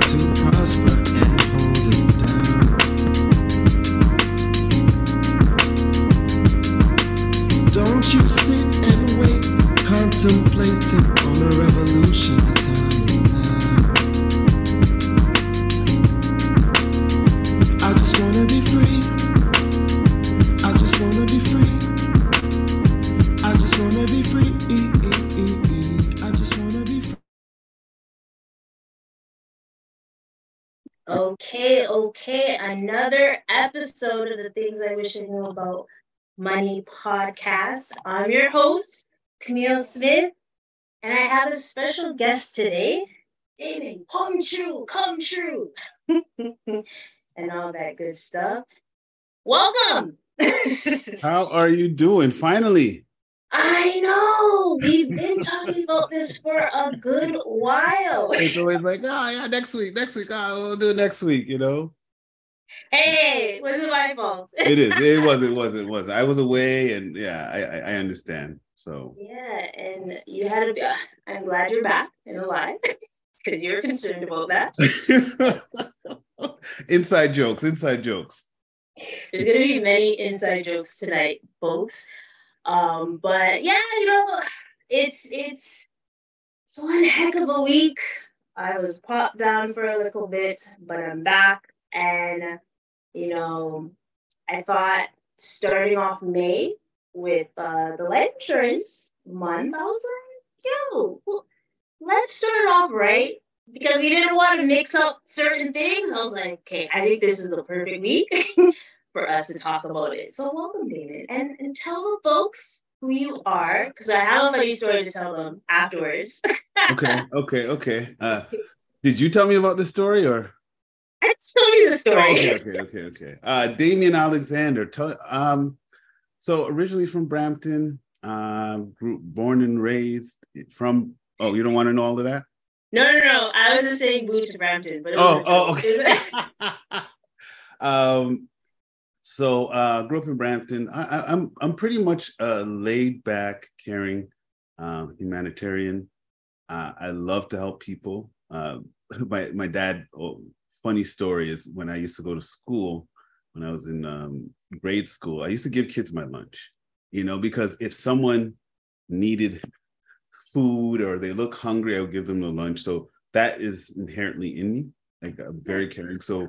to prosper and hold it down. Don't you sit and wait, contemplating on a revolution. The time is now. I just wanna be free. I just wanna be free. I just wanna be free. I just wanna be free. Okay, another episode of the Things I Wish I Knew About Money podcast. I'm your host, Camille Smith, and I have a special guest today, Damian, come true, and all that good stuff. Welcome! How are you doing? Finally! I know! We've been talking about this for a good while. It's always like, oh yeah, next week, oh, we'll do it next week, you know? Hey, it wasn't my fault. It was. I was away, and yeah, I understand, so. Yeah, and you had a, I'm glad you're back and alive, because you're concerned about that. Inside jokes. There's going to be many inside jokes tonight, folks. But yeah, you know, it's one heck of a week. I was popped down for a little bit, but I'm back. And, you know, I thought starting off May with the life insurance month, I was like, yo, let's start off right. Because we didn't want to mix up certain things. I was like, okay, I think this is the perfect week for us to talk about it. So welcome, Damian. And tell the folks who you are, because I have a funny story to tell them afterwards. Okay. Did you tell me about the story, or? I just told you the story. Okay. Damian Alexander. So originally from Brampton, born and raised from, oh, you don't want to know all of that? No. I was just saying boo to Brampton, but it okay. So grew up in Brampton. I'm pretty much a laid back, caring humanitarian. I love to help people. My dad. Oh, funny story is when I used to go to school, when I was in grade school, I used to give kids my lunch. You know, because if someone needed food or they look hungry, I would give them the lunch. So that is inherently in me. Like, I'm very caring. So,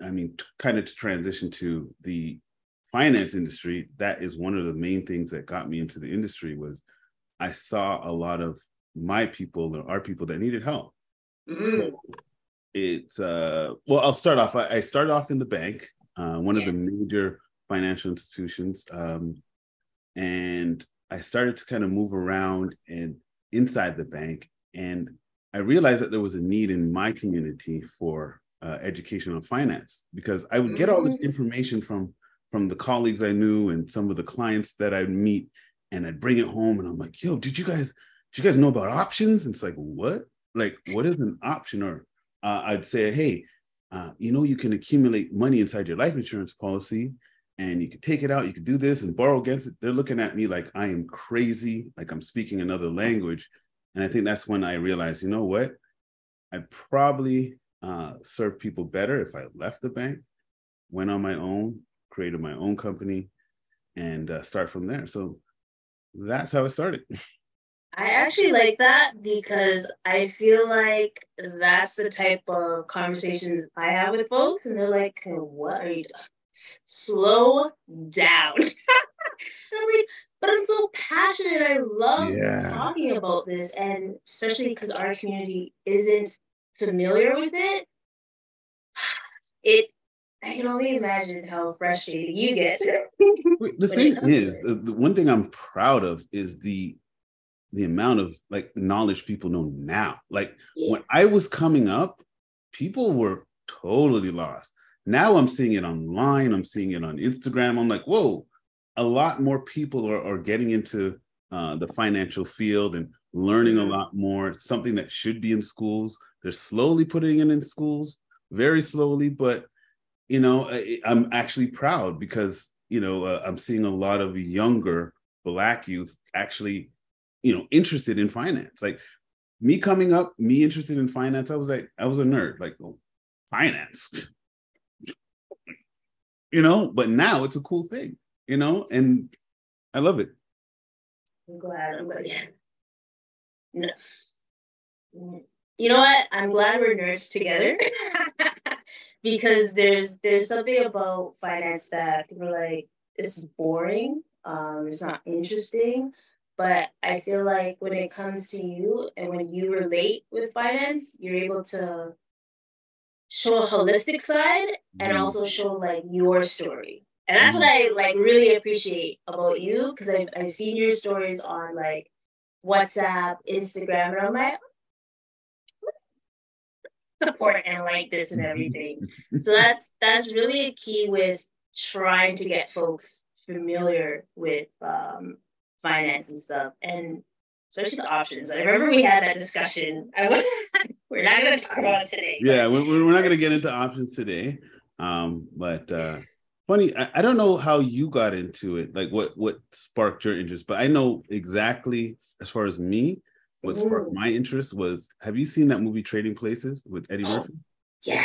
I mean, kind of to transition to the finance industry, that is one of the main things that got me into the industry was I saw a lot of my people or our people that needed help. Mm-hmm. So it's, well, I'll start off. I started off in the bank, one of the major financial institutions. And I started to kind of move around and inside the bank, and I realized that there was a need in my community for education on finance, because I would get all this information from the colleagues I knew and some of the clients that I'd meet, and I'd bring it home, and I'm like, yo, did you guys know about options? And it's like, what? Like, what is an option? Or I'd say, hey, you know, you can accumulate money inside your life insurance policy, and you could take it out, you could do this and borrow against it. They're looking at me like I am crazy, like I'm speaking another language. And I think that's when I realized, you know what? I'd probably serve people better if I left the bank, went on my own, created my own company, and start from there. So that's how it started. I actually like that, because I feel like that's the type of conversations I have with folks. And they're like, what are you doing? Slow down. And I'm like, but I'm so passionate. I love talking about this, and especially because our community isn't familiar with it. I can only imagine how frustrated you get. The thing is, the one thing I'm proud of is the amount of like knowledge people know now. Like when I was coming up, people were totally lost. Now I'm seeing it online. I'm seeing it on Instagram. I'm like, whoa, a lot more people are getting into the financial field and learning a lot more. It's something that should be in schools. They're slowly putting it in schools, very slowly. But, you know, I'm actually proud because, you know, I'm seeing a lot of younger Black youth actually, you know, interested in finance. Like me coming up, me interested in finance, I was like, I was a nerd, like, oh, finance, you know, but now it's a cool thing, you know, and I love it. I'm glad. Yeah. No. You know what? I'm glad we're nerds together because there's something about finance that people are like, it's boring, it's not interesting. But I feel like when it comes to you and when you relate with finance, you're able to show a holistic side and also show like your story. And that's what I like really appreciate about you, because I've seen your stories on like WhatsApp, Instagram, and I'm like, support and like this and everything. So that's really a key with trying to get folks familiar with finance and stuff, and especially the options. I remember we had that discussion. We're not going to talk about it today. Yeah, we're not going to get into options today. Funny, I don't know how you got into it, like what sparked your interest, but I know exactly as far as me, what sparked my interest was, have you seen that movie Trading Places with Eddie Murphy? Yeah.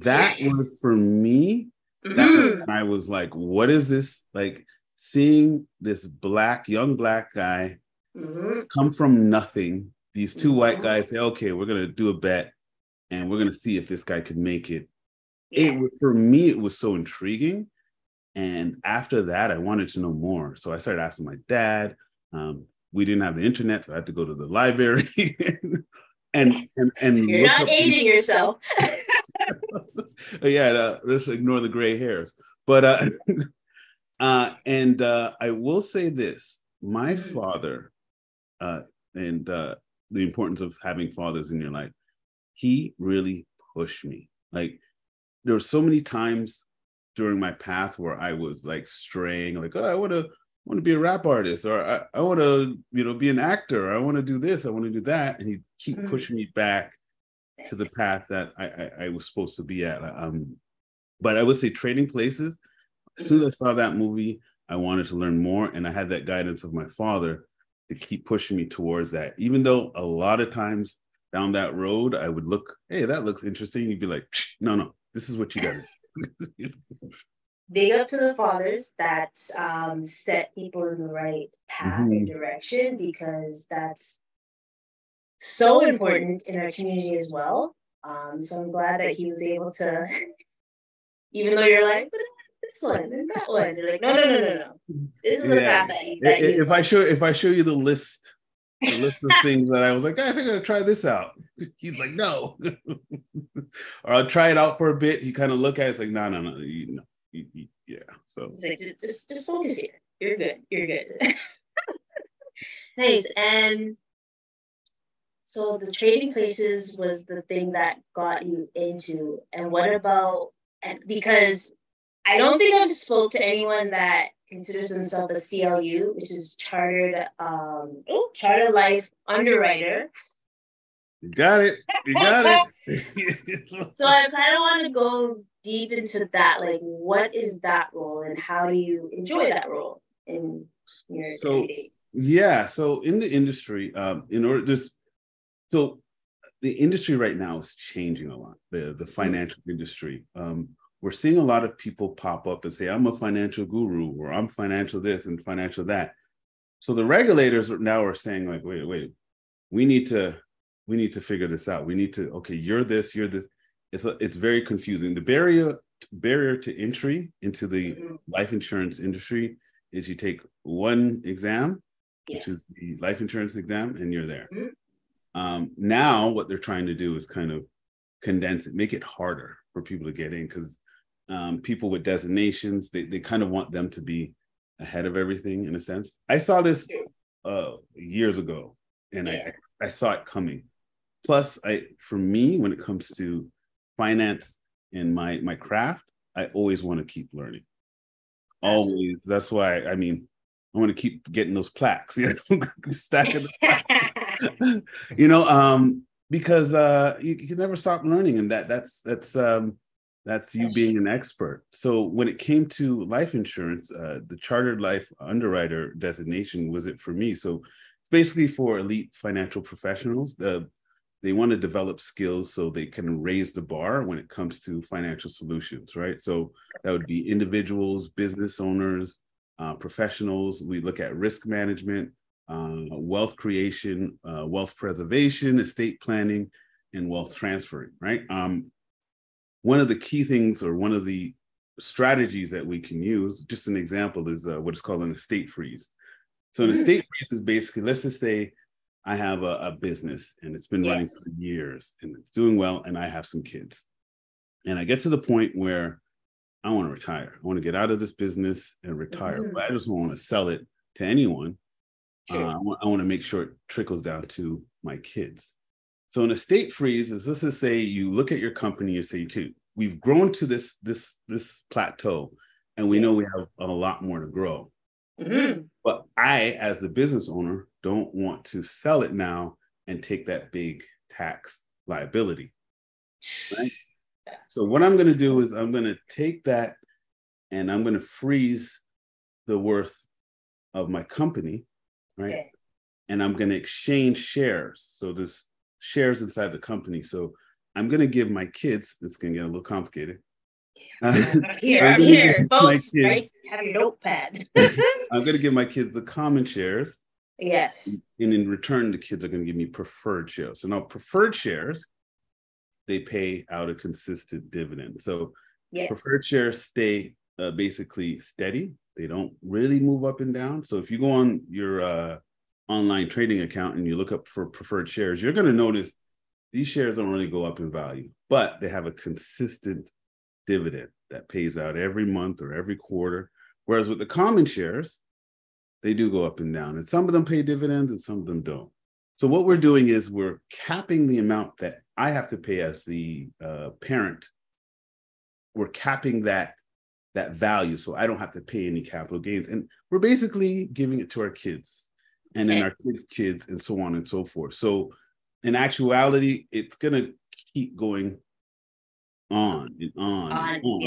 That was for me, that was when I was like, what is this? Like seeing this young black guy come from nothing. These two white guys say, okay, we're going to do a bet and we're going to see if this guy could make it. Yeah. For me, it was so intriguing. And after that, I wanted to know more. So I started asking my dad. We didn't have the internet, so I had to go to the library and you're not aging yourself. Yeah, let's ignore the gray hairs. But I will say this: my father, and the importance of having fathers in your life, he really pushed me. Like there were so many times during my path where I was like straying, like, oh, I want to be a rap artist, or I want to, you know, be an actor, or I want to do this, I want to do that. And he'd keep pushing me back to the path that I was supposed to be at. But I would say Trading Places, as soon as I saw that movie, I wanted to learn more. And I had that guidance of my father to keep pushing me towards that. Even though a lot of times down that road, I would look, hey, that looks interesting. You'd be like, no, this is what you got to do. Big up to the fathers that set people in the right path and direction, because that's so important in our community as well. So I'm glad that he was able to, even though you're like, but this one and that one, you're like, no. This is the path that If I show you the list of things that I was like, I think I'm going to try this out. He's like, no. Or I'll try it out for a bit. You kind of look at it, it's like, no. You know. Yeah, so it's like, just focus here. You're good. Nice. And so the Trading Places was the thing that got you into. And what about, because I don't think I've spoke to anyone that considers themselves a CLU, which is Chartered Life Underwriter. You got it. So I kind of want to go deep into that. Like, what is that role and how do you enjoy that role in your day-to-day? Yeah. So in the industry, the industry right now is changing a lot. The financial industry. We're seeing a lot of people pop up and say, I'm a financial guru, or I'm financial this and financial that. So the regulators now are saying, like, wait, we need to figure this out. We need to, okay, you're this. It's very confusing. The barrier to entry into the life insurance industry is you take one exam, which is the life insurance exam, and you're there. Now what they're trying to do is kind of condense it, make it harder for people to get in, because people with designations, they kind of want them to be ahead of everything in a sense. I saw this years ago, and I saw it coming. Plus, for me, when it comes to finance and my craft, I always want to keep learning. Always. That's why, I mean, I want to keep getting those plaques, you know, stacking them. You know, because you can never stop learning, and that's you being an expert. So when it came to life insurance, the Chartered Life Underwriter designation was it for me. So basically for elite financial professionals. They want to develop skills so they can raise the bar when it comes to financial solutions, right? So that would be individuals, business owners, professionals. We look at risk management, wealth creation, wealth preservation, estate planning, and wealth transferring, right? One of the key things, or one of the strategies that we can use, just an example, is what is called an estate freeze. So an estate freeze is basically, let's just say I have a business and it's been running for years and it's doing well, and I have some kids. And I get to the point where I want to retire. I want to get out of this business and retire, but I just don't want to sell it to anyone. I want to make sure it trickles down to my kids. So an estate freeze is, let's just say you look at your company and say, we've grown to this plateau, and we know we have a lot more to grow. But I, as the business owner, don't want to sell it now and take that big tax liability. Right? So what I'm going to do is I'm going to take that and I'm going to freeze the worth of my company, right? And I'm going to exchange shares. So there's shares inside the company. So I'm going to give my kids, it's going to get a little complicated. I'm here, folks, right? Had a notepad. I'm going to give my kids the common shares. Yes. And in return, the kids are going to give me preferred shares. So now preferred shares, they pay out a consistent dividend. So preferred shares stay basically steady. They don't really move up and down. So if you go on your online trading account and you look up for preferred shares, you're going to notice these shares don't really go up in value, but they have a consistent dividend that pays out every month or every quarter. Whereas with the common shares, they do go up and down. And some of them pay dividends and some of them don't. So what we're doing is we're capping the amount that I have to pay as the parent. We're capping that value so I don't have to pay any capital gains. And we're basically giving it to our kids and then our kids' kids and so on and so forth. So in actuality, it's going to keep going on and on and on.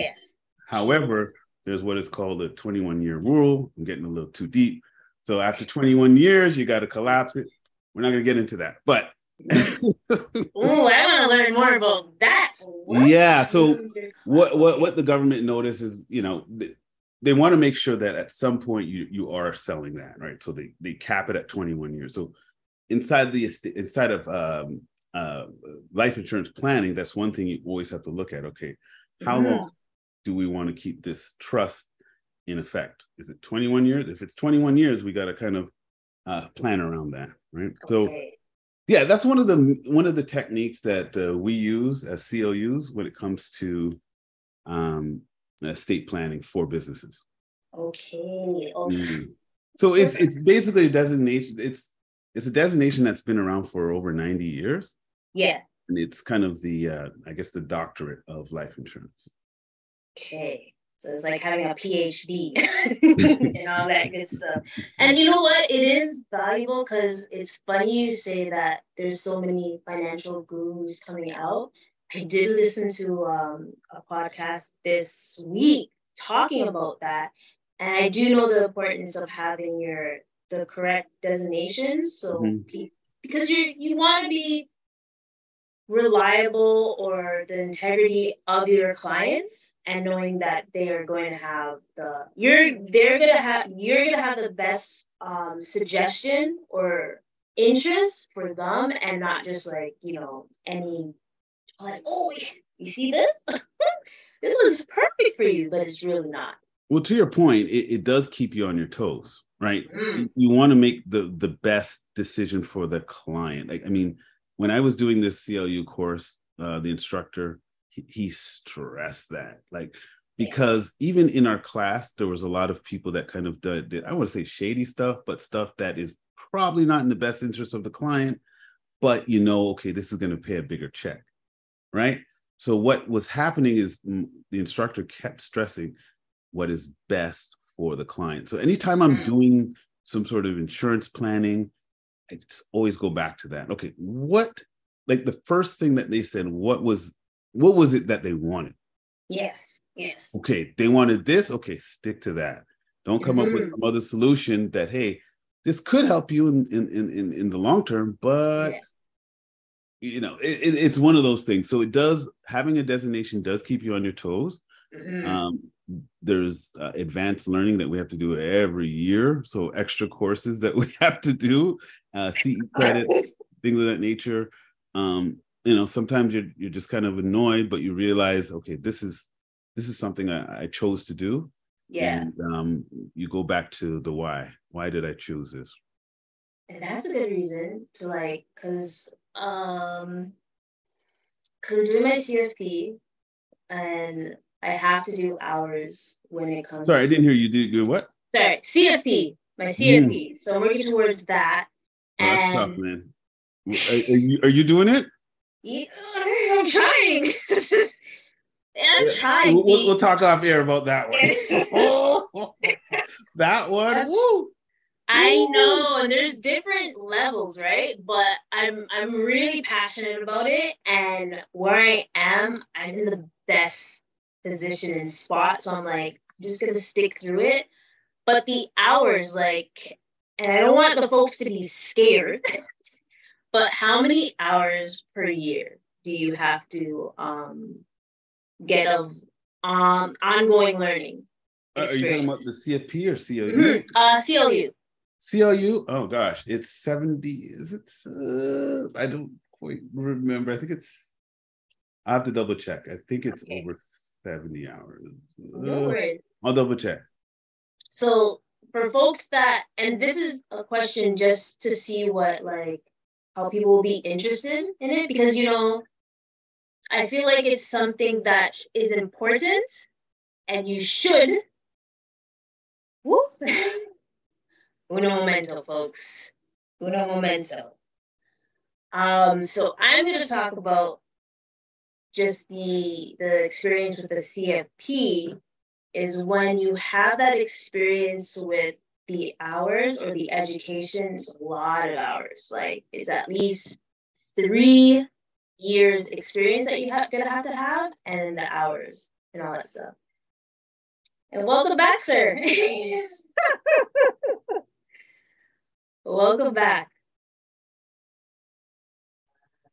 However, there's what is called a 21-year rule. I'm getting a little too deep. So after 21 years, you got to collapse it. We're not going to get into that, but. Oh, I want to learn more about that. What? Yeah. So what the government notices, they want to make sure that at some point you are selling that, right? So they cap it at 21 years. So inside of life insurance planning, that's one thing you always have to look at. Okay, how long do we want to keep this trust in effect? Is it 21 years? If it's 21 years, we got to kind of plan around that, right? Okay. So, that's one of the techniques that we use as CLUs when it comes to estate planning for businesses. Okay. So it's basically a designation. It's a designation that's been around for over 90 years. Yeah. And it's kind of the the doctorate of life insurance. Okay, so it's like having a PhD and all that good stuff. And you know what? It is valuable because it's funny you say that there's so many financial gurus coming out. I did listen to a podcast this week talking about that. And I do know the importance of having the correct designations. So because you want to be reliable or the integrity of your clients, and knowing that they are going to have you're going to have the best suggestion or interest for them, and not just you see this this one's perfect for you, but it's really not. Well, to your point, it does keep you on your toes, right? You want to make the best decision for the client. When I was doing this CLU course, the instructor, he stressed that, because even in our class, there was a lot of people that kind of did, I want to say shady stuff, but stuff that is probably not in the best interest of the client, but this is going to pay a bigger check, right? So what was happening is the instructor kept stressing what is best for the client. So anytime I'm doing some sort of insurance planning, I just always go back to that. Okay, the first thing that they said, what was it that they wanted? Yes. Okay, they wanted this. Okay, stick to that. Don't come up with some other solution that, hey, This could help you in the long term, but you know, it's one of those things. So it does, having a designation does keep you on your toes. Mm-hmm. There's advanced learning that we have to do every year. So extra courses that we have to do, CE credit, things of that nature. You know, sometimes you're just kind of annoyed, but you realize, okay, this is something I chose to do. Yeah. And you go back to the why. Why did I choose this? And that's a good reason to like, because I'm doing my CFP and I have to do hours when it comes. Sorry, I didn't hear you. Do you what? Sorry, CFP. My CFP. So I'm working towards that. Oh, that's tough, man. Are you doing it? Yeah, I'm trying. I'm trying. We'll talk off air about that one. That one. Woo. I know, and there's different levels, right? But I'm really passionate about it, and where I am, I'm in the best position and spot. So I'm like, I'm just gonna stick through it. But the hours, like, and I don't want the folks to be scared. But how many hours per year do you have to get of ongoing learning? Are you talking about the CFP or CLU? CLU. CLU? Oh gosh, it's 70. Is it? I don't quite remember. I think it's. I have to double check. I think it's over 70 hours. No worries. I'll double check. So for folks that, and this is a question just to see what like how people will be interested in it, because you know, I feel like it's something that is important, and you should. Whoop. Uno momento, folks. Uno momento. So I'm going to talk about just the experience with the CFP is when you have that experience with the hours or the education, it's a lot of hours. Like it's at least 3 years experience that you're going to have and the hours and all that stuff. And welcome back, sir. Welcome back.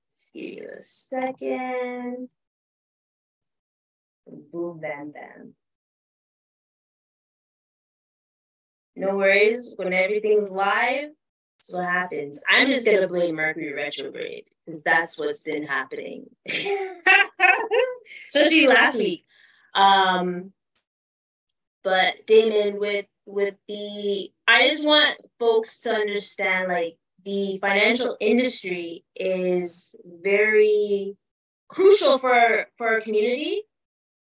Let's give you a second. Boom, bam, bam. No worries. When everything's live, that's what happens. I'm just going to blame Mercury Retrograde because that's what's been happening. Especially last week. But Damon, with the, I just want folks to understand like the financial industry is very crucial for our community.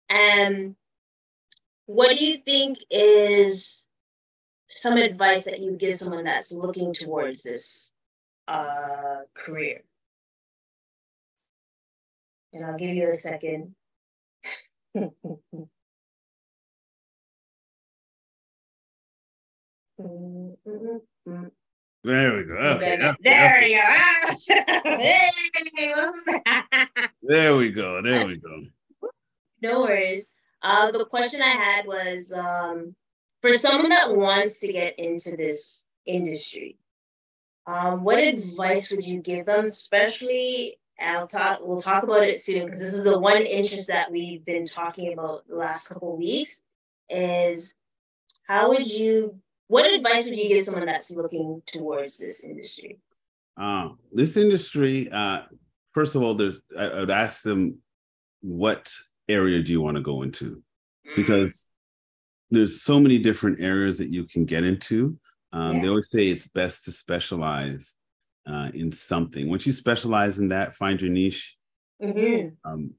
And what do you think is some advice that you would give someone that's looking towards this career? And I'll give you a second. There we go. Okay. There we go. There we go. There we go. No worries. The question I had was for someone that wants to get into this industry, what advice would you give them? Especially, we'll talk about it soon because this is the one interest that we've been talking about the last couple of weeks. Is what advice would you give someone that's looking towards this industry? This industry, first of all, I would ask them, what area do you want to go into? Because there's so many different areas that you can get into. They always say it's best to specialize in something. Once you specialize in that, find your niche, you're going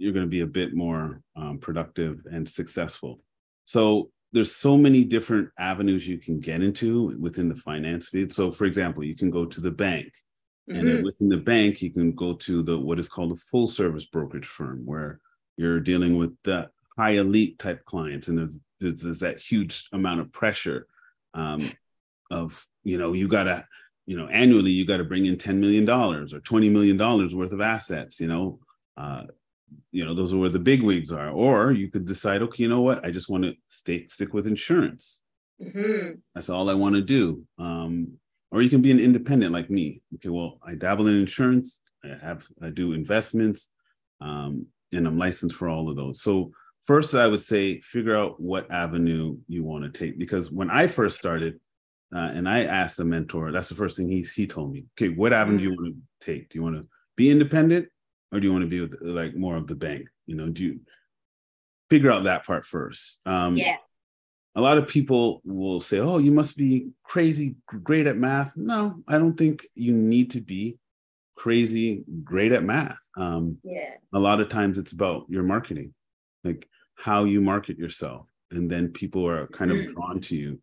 to be a bit more productive and successful. So there's so many different avenues you can get into within the finance field. So for example, you can go to the bank, and then within the bank, you can go to what is called a full service brokerage firm, where you're dealing with the high elite type clients. And there's that huge amount of pressure of, you know, you gotta, you know, annually, you gotta bring in $10 million or $20 million worth of assets, you know, those are where the big wigs are. Or you could decide, okay, you know what? I just want to stick with insurance. Mm-hmm. That's all I want to do. Or you can be an independent like me. Okay, well, I dabble in insurance. I do investments, and I'm licensed for all of those. So first, I would say figure out what avenue you want to take. Because when I first started, and I asked a mentor, that's the first thing he told me. Okay, what avenue do you want to take? Do you want to be independent, or do you want to be with, like, more of the bank? You know, do you figure out that part first? Yeah. A lot of people will say, oh, you must be crazy great at math. No, I don't think you need to be crazy great at math. A lot of times it's about your marketing, like how you market yourself. And then people are kind of drawn to you.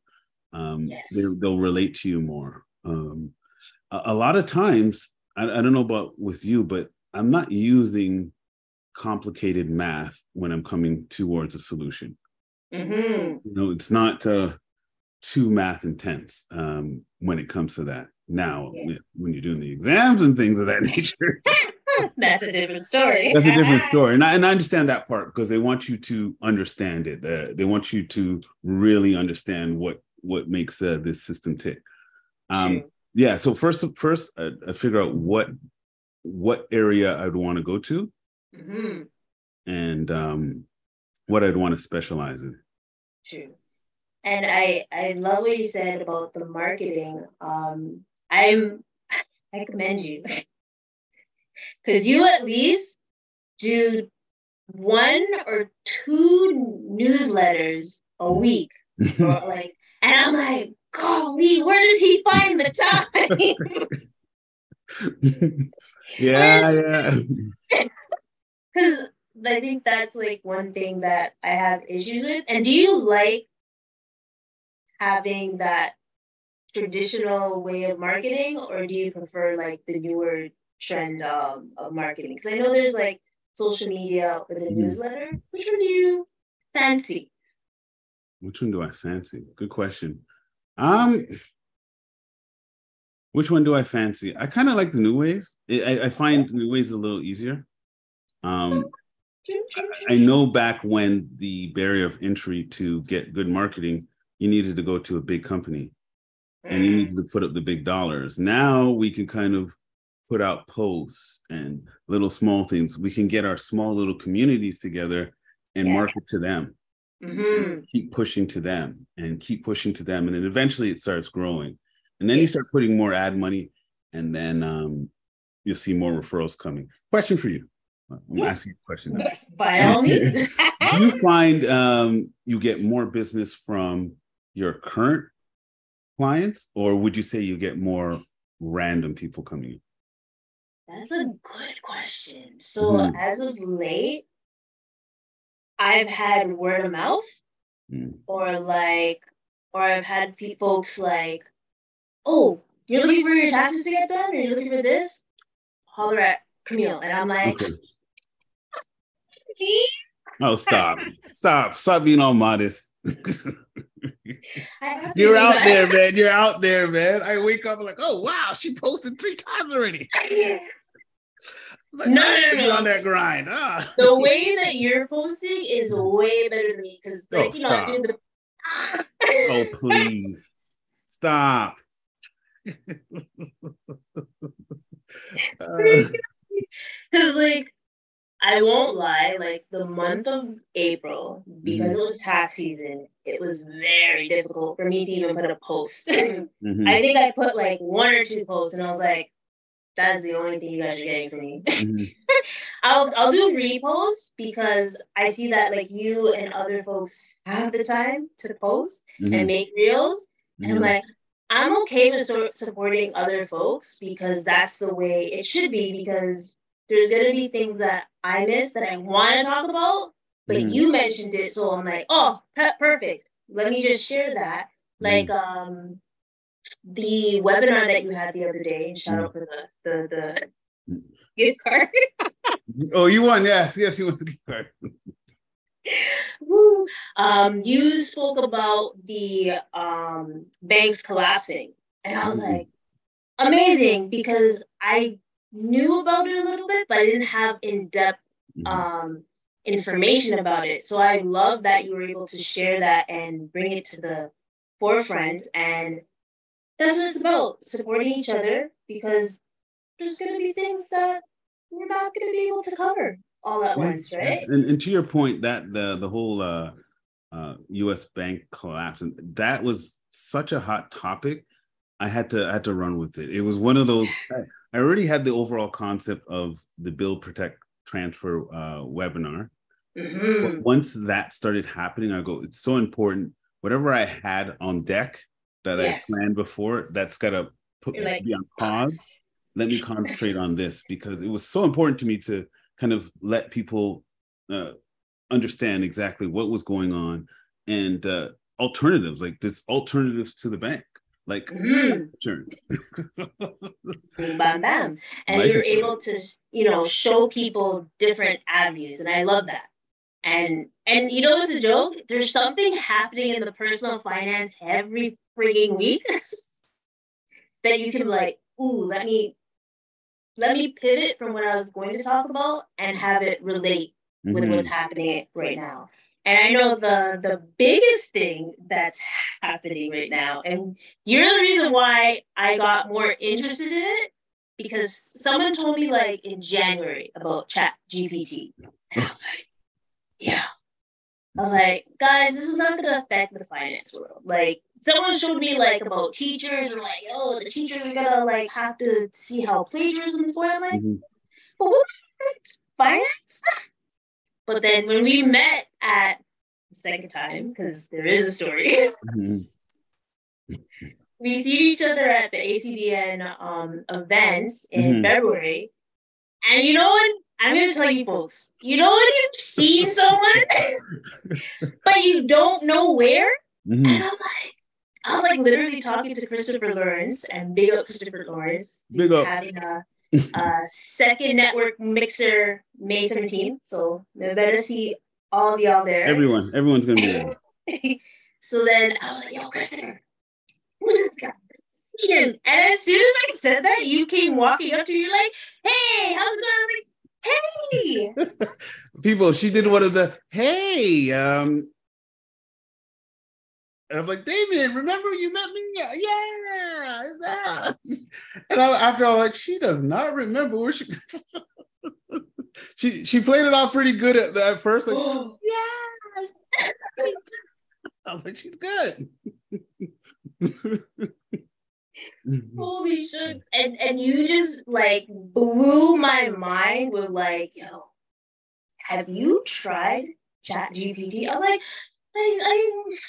They'll relate to you more. A lot of times, I don't know about with you, but I'm not using complicated math when I'm coming towards a solution. Mm-hmm. You know, it's not too math intense when it comes to that. Now, when you're doing the exams and things of that nature, that's a different story. That's a different story, and I understand that part, because they want you to understand it. They want you to really understand what makes this system tick. So first, I figure out what area I'd want to go to, and what I'd want to specialize in. True. And I love what you said about the marketing. I commend you. Because you at least do one or two newsletters a week. And I'm like, golly, where does he find the time? Yeah. Because I think that's like one thing that I have issues with. And do you like having that traditional way of marketing, or do you prefer like the newer trend of marketing? Because I know there's like social media or the newsletter. Which one do you fancy? Which one do I fancy? Good question. Which one do I fancy? I kind of like the new ways. I find new ways a little easier. I know back when the barrier of entry to get good marketing, you needed to go to a big company and you needed to put up the big dollars. Now we can kind of put out posts and little small things. We can get our small little communities together and market to them. Mm-hmm. Keep pushing to them and keep pushing to them. And then eventually it starts growing. And then you start putting more ad money, and then you'll see more referrals coming. Question for you. I'm asking you a question now. By all means. Do you find you get more business from your current clients, or would you say you get more random people coming in? That's a good question. So as of late, I've had word of mouth, or I've had folks like, oh, you're looking for your taxes to get done, or you're looking for this? Holler at Camille. And I'm like, me? Oh, stop. Stop being all modest. You're out there, man. You're out there, man. I wake up like, oh, wow, she posted 3 times already. Like, no. On that grind. The way that you're posting is way better than me, because I do the... Oh, please. Stop. Because I won't lie, the month of April, because it was tax season, it was very difficult for me to even put a post. I think I put 1 or 2 posts, and I was like, that's the only thing you guys are getting from me. I'll do reposts, because I see that you and other folks have the time to post and make reels. And I'm okay with supporting other folks, because that's the way it should be, because there's going to be things that I miss that I want to talk about, but you mentioned it. So I'm like, oh, perfect. Let me just share that. The webinar that you had the other day, and shout out for the gift card. Oh, you won. Yes, you won the gift card. Woo. You spoke about the banks collapsing, and I was like, amazing, because I knew about it a little bit, but I didn't have in-depth information about it. So I love that you were able to share that and bring it to the forefront, and that's what it's about, supporting each other, because there's going to be things that we're not going to be able to cover all at once, right? And to your point, that the whole U.S. bank collapse, and that was such a hot topic. I had to run with it. It was one of those. I already had the overall concept of the build, protect, transfer webinar. Mm-hmm. But once that started happening, I go, it's so important. Whatever I had on deck that I planned before, that's got to be on pause. Let me concentrate on this, because it was so important to me to kind of let people understand exactly what was going on, and alternatives, like there's alternatives to the bank, like insurance. Bam, bam. And you're able to, show people different avenues. And I love that. And it's a joke. There's something happening in the personal finance every freaking week that you can be like, ooh, let me pivot from what I was going to talk about and have it relate with what's happening right now. And I know the biggest thing that's happening right now, and you're the reason why I got more interested in it, because someone told me like in January about Chat GPT. And I was like, guys, this is not going to affect the finance world. Like, someone showed me like about teachers, or like, oh, the teachers are going to like have to see how plagiarism's going. Like, but what finance? But then when we met at the second time, because there is a story, we see each other at the ACBN events in February. And you know what? I'm going to tell you folks, when you've seen someone, but you don't know where? And I was like literally talking to Christopher Lawrence, and big up Christopher Lawrence. Big up. Having a second network mixer May 17th. So you better see all of y'all there. Everyone's going to be there. So then I was like, yo, Christopher, who's this guy? And as soon as I said that, you came walking up to, you're like, hey, how's it going? Hey, people, she did one of the hey, and I'm like, Damian, remember you met me? Yeah. And after all, like, she does not remember where she she played it off pretty good at first. Like, yeah, I was like, she's good. Holy shit. And you just like blew my mind with like, yo, have you tried Chat GPT? I was like, I kind of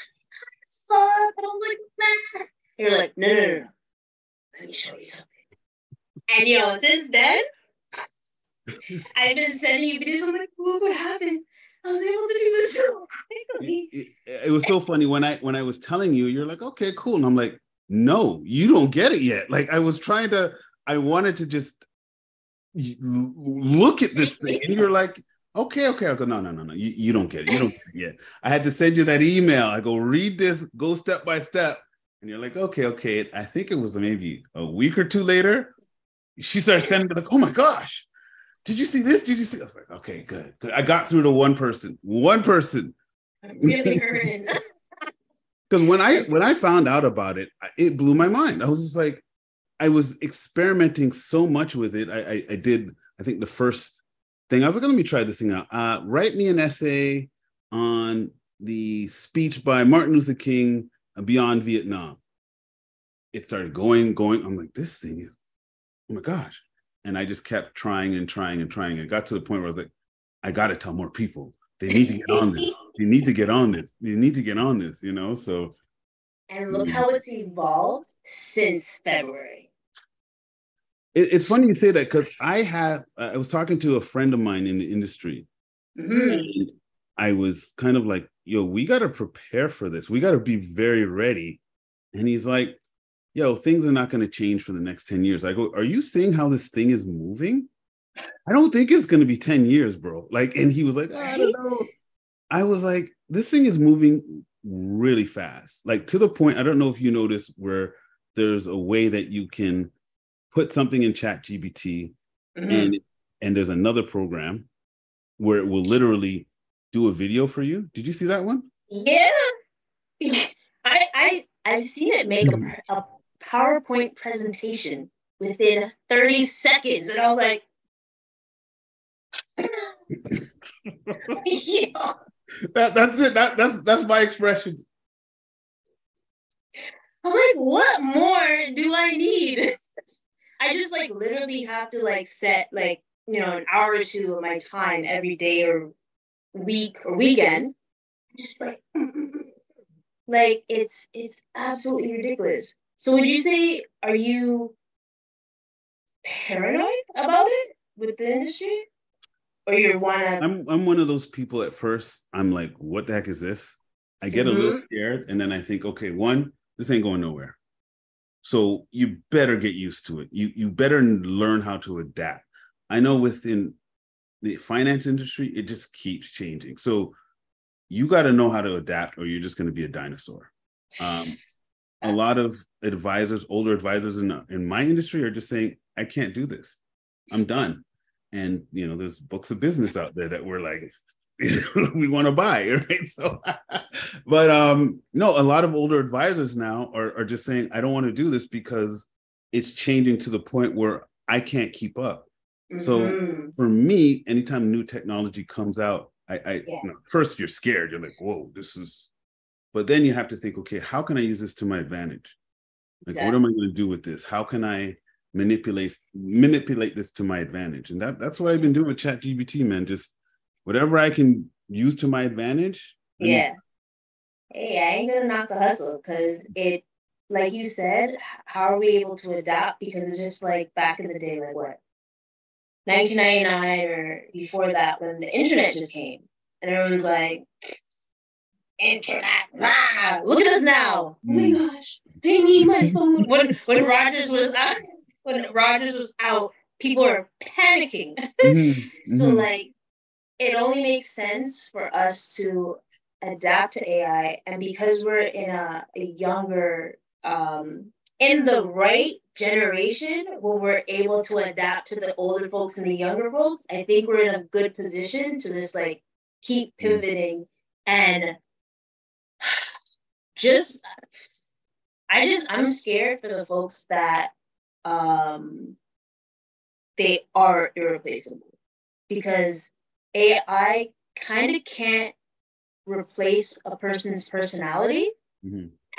saw it, but I was like, nah. And you're like, no. Let me show you something. And since then, I've been sending you videos. I'm like, look what happened. I was able to do this so quickly. It was so funny when I was telling you, you're like, okay, cool. And I'm like, no, you don't get it yet. Like, I wanted to just look at this thing. And you're like, okay. I go, no. You don't get it. You don't get it yet. I had to send you that email. I go, read this, go step by step. And you're like, okay. I think it was maybe a week or two later. She started sending me like, oh my gosh, did you see this? I was like, okay, good. I got through to one person. I'm really hurting. Because when I found out about it, it blew my mind. I was just like, I was experimenting so much with it. I did, I think the first thing, I was like, let me try this thing out. Write me an essay on the speech by Martin Luther King beyond Vietnam. It started going. I'm like, this thing is, oh my gosh. And I just kept trying. It got to the point where I was like, I got to tell more people. They need to get on this. You need to get on this. So, and look how it's evolved since February. It's funny you say that, because I was talking to a friend of mine in the industry, and I was kind of like, yo, we got to prepare for this. We got to be very ready. And he's like, yo, things are not going to change for the next 10 years. I go, are you seeing how this thing is moving? I don't think it's going to be 10 years, bro. Like, and he was like, I don't know. I was like, this thing is moving really fast. Like, to the point, I don't know if you notice where there's a way that you can put something in Chat GPT, and there's another program where it will literally do a video for you. Did you see that one? Yeah. I I've seen it make a PowerPoint presentation within 30 seconds. And I was like, yeah. That's it. That's my expression. I'm like, what more do I need? I just like literally have to like set like, you know, an hour or two of my time every day or week or weekend. Just like, like it's absolutely ridiculous. So would you say, are you paranoid about it with the industry? Or you want to... I'm one of those people at first, I'm like, what the heck is this? I get a little scared and then I think, okay, one, this ain't going nowhere. So you better get used to it. You better learn how to adapt. I know within the finance industry, it just keeps changing. So you got to know how to adapt or you're just going to be a dinosaur. A lot of advisors, older advisors in my industry are just saying, I can't do this. I'm done. And, you know, there's books of business out there that we're like, we want to buy, right? So, but no, a lot of older advisors now are just saying, I don't want to do this because it's changing to the point where I can't keep up. Mm-hmm. So for me, anytime new technology comes out, you know, first you're scared. You're like, whoa, this is, but then you have to think, okay, how can I use this to my advantage? Like, exactly. What am I going to do with this? How can I manipulate this to my advantage? And that's what I've been doing with Chat GPT, man. Just whatever I can use to my advantage. Yeah. Hey, I ain't going to knock the hustle because it, like you said, how are we able to adapt? Because it's just like back in the day, like what? 1999 or before that when the internet just came and everyone's like, internet, ah, look at us now. Oh my gosh, I need my phone. When Rogers was out, people are panicking. So like, it only makes sense for us to adapt to AI. And because we're in a younger, in the right generation where we're able to adapt to the older folks and the younger folks, I think we're in a good position to just like keep pivoting and just, I'm scared for the folks that they are irreplaceable because AI kind of can't replace a person's personality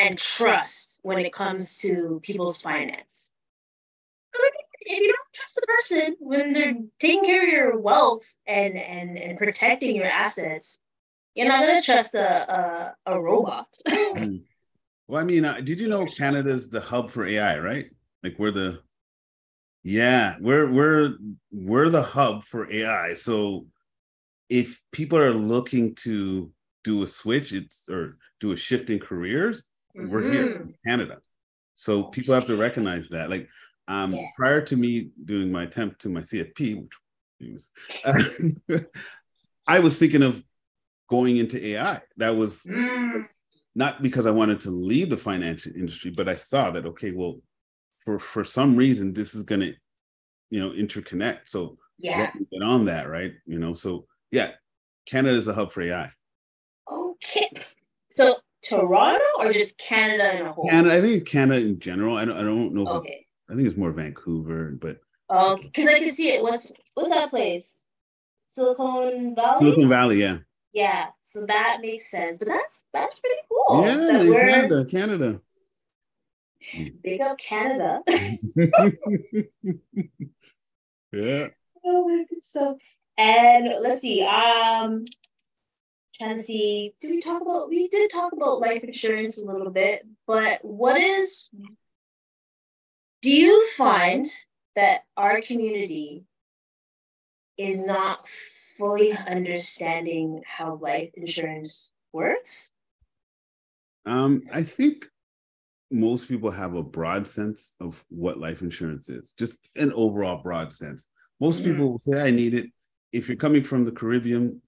and trust when it comes to people's finance. If you don't trust the person when they're taking care of your wealth and protecting your assets, you're not going to trust a robot. Well, I mean, did you know Canada's the hub for AI, right? Like we're the hub for AI. So if people are looking to do a switch, or do a shift in careers, we're here in Canada. So people have to recognize that. Like prior to me doing my attempt to my CFP, which was, I was thinking of going into AI. That was not because I wanted to leave the financial industry, but I saw that, okay, well, for some reason, this is going to, you know, interconnect. So let me get on that, right? You know, so yeah, Canada is the hub for AI. Okay. So Toronto or just Canada in a whole? Canada, I think Canada in general. I don't know. I think it's more Vancouver, but. Oh, because I can see it. What's that place? Silicon Valley? Silicon Valley, yeah. Yeah, so that makes sense. But that's pretty cool. Yeah, Canada. Big up Canada. Yeah. Oh my goodness. So, and let's see. Trying to see, we did talk about life insurance a little bit, but do you find that our community is not fully understanding how life insurance works? I think most people have a broad sense of what life insurance is, just an overall broad sense. Most people will say, I need it. If you're coming from the Caribbean,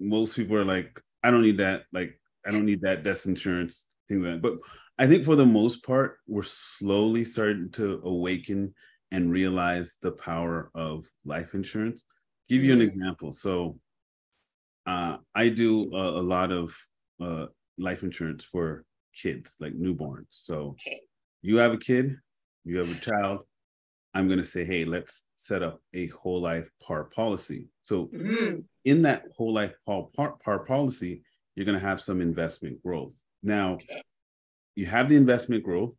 most people are like, I don't need that. Like, I don't need that. That's insurance, things like that. But I think for the most part, we're slowly starting to awaken and realize the power of life insurance. Give you an example. So I do a lot of life insurance for kids, like newborns. So you have a kid, you have a child, I'm going to say, hey, let's set up a whole life par policy. So in that whole life par policy, you're going to have some investment growth. Now, you have the investment growth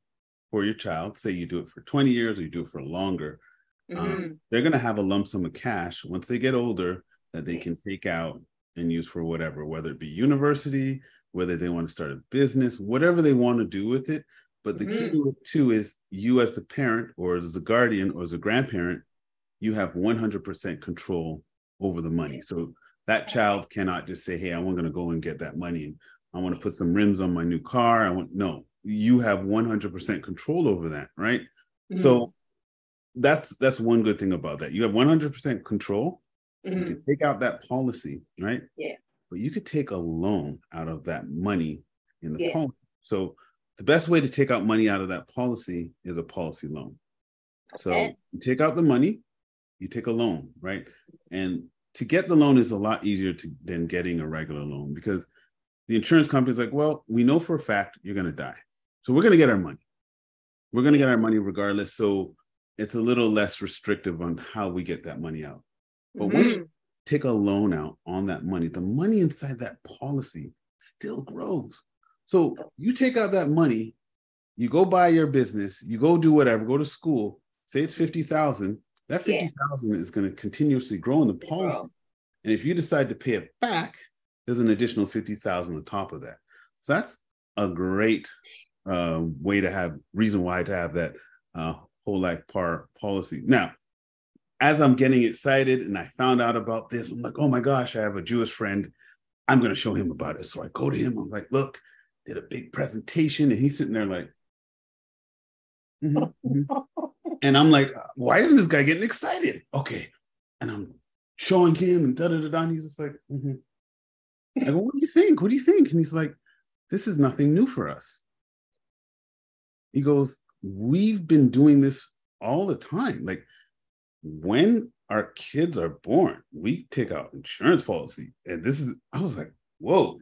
for your child. Say you do it for 20 years or you do it for longer. They're going to have a lump sum of cash once they get older that they can take out and use for whatever, whether it be university, whether they want to start a business, whatever they want to do with it. But the key to it too is you as the parent or as the guardian or as a grandparent, you have 100% control over the money. So that child cannot just say, hey, I'm going to go and get that money and I want to put some rims on my new car. No, you have 100% control over that, right? So that's one good thing about that. You have 100% control. You can take out that policy, right? Yeah. But you could take a loan out of that money in the policy. So the best way to take out money out of that policy is a policy loan. So you take out the money, you take a loan, right? And to get the loan is a lot easier than getting a regular loan, because the insurance company's like, well, we know for a fact you're going to die. So we're going to get our money. We're going to get our money regardless. So it's a little less restrictive on how we get that money out. But when you take a loan out on that money, the money inside that policy still grows. So you take out that money, you go buy your business, you go do whatever, go to school, say it's $50,000, that $50,000 is going to continuously grow in the policy. And if you decide to pay it back, there's an additional $50,000 on top of that. So that's a great way to have, reason why to have that whole life par policy. Now, as I'm getting excited and I found out about this, I'm like, oh my gosh, I have a Jewish friend. I'm going to show him about it. So I go to him. I'm like, look, did a big presentation. And he's sitting there like, and I'm like, why isn't this guy getting excited? Okay. And I'm showing him and and he's just like, I go, what do you think? What do you think? And he's like, this is nothing new for us. He goes, we've been doing this all the time. Like, when our kids are born, we take out insurance policy. And this is, I was like, whoa.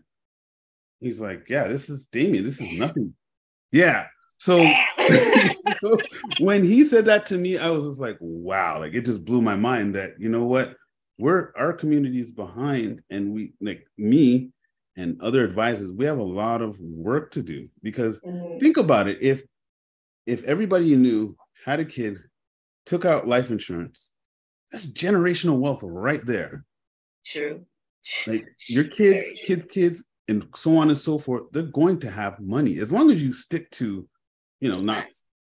He's like, yeah, this is Damian. This is nothing. Yeah. So, so when he said that to me, I was just like, wow, like it just blew my mind that, you know what, our community is behind, and we, like me and other advisors, we have a lot of work to do, because think about it. If everybody you knew had a kid, took out life insurance, that's generational wealth right there. True. Like your kids, and so on and so forth, they're going to have money. As long as you stick to, you know, not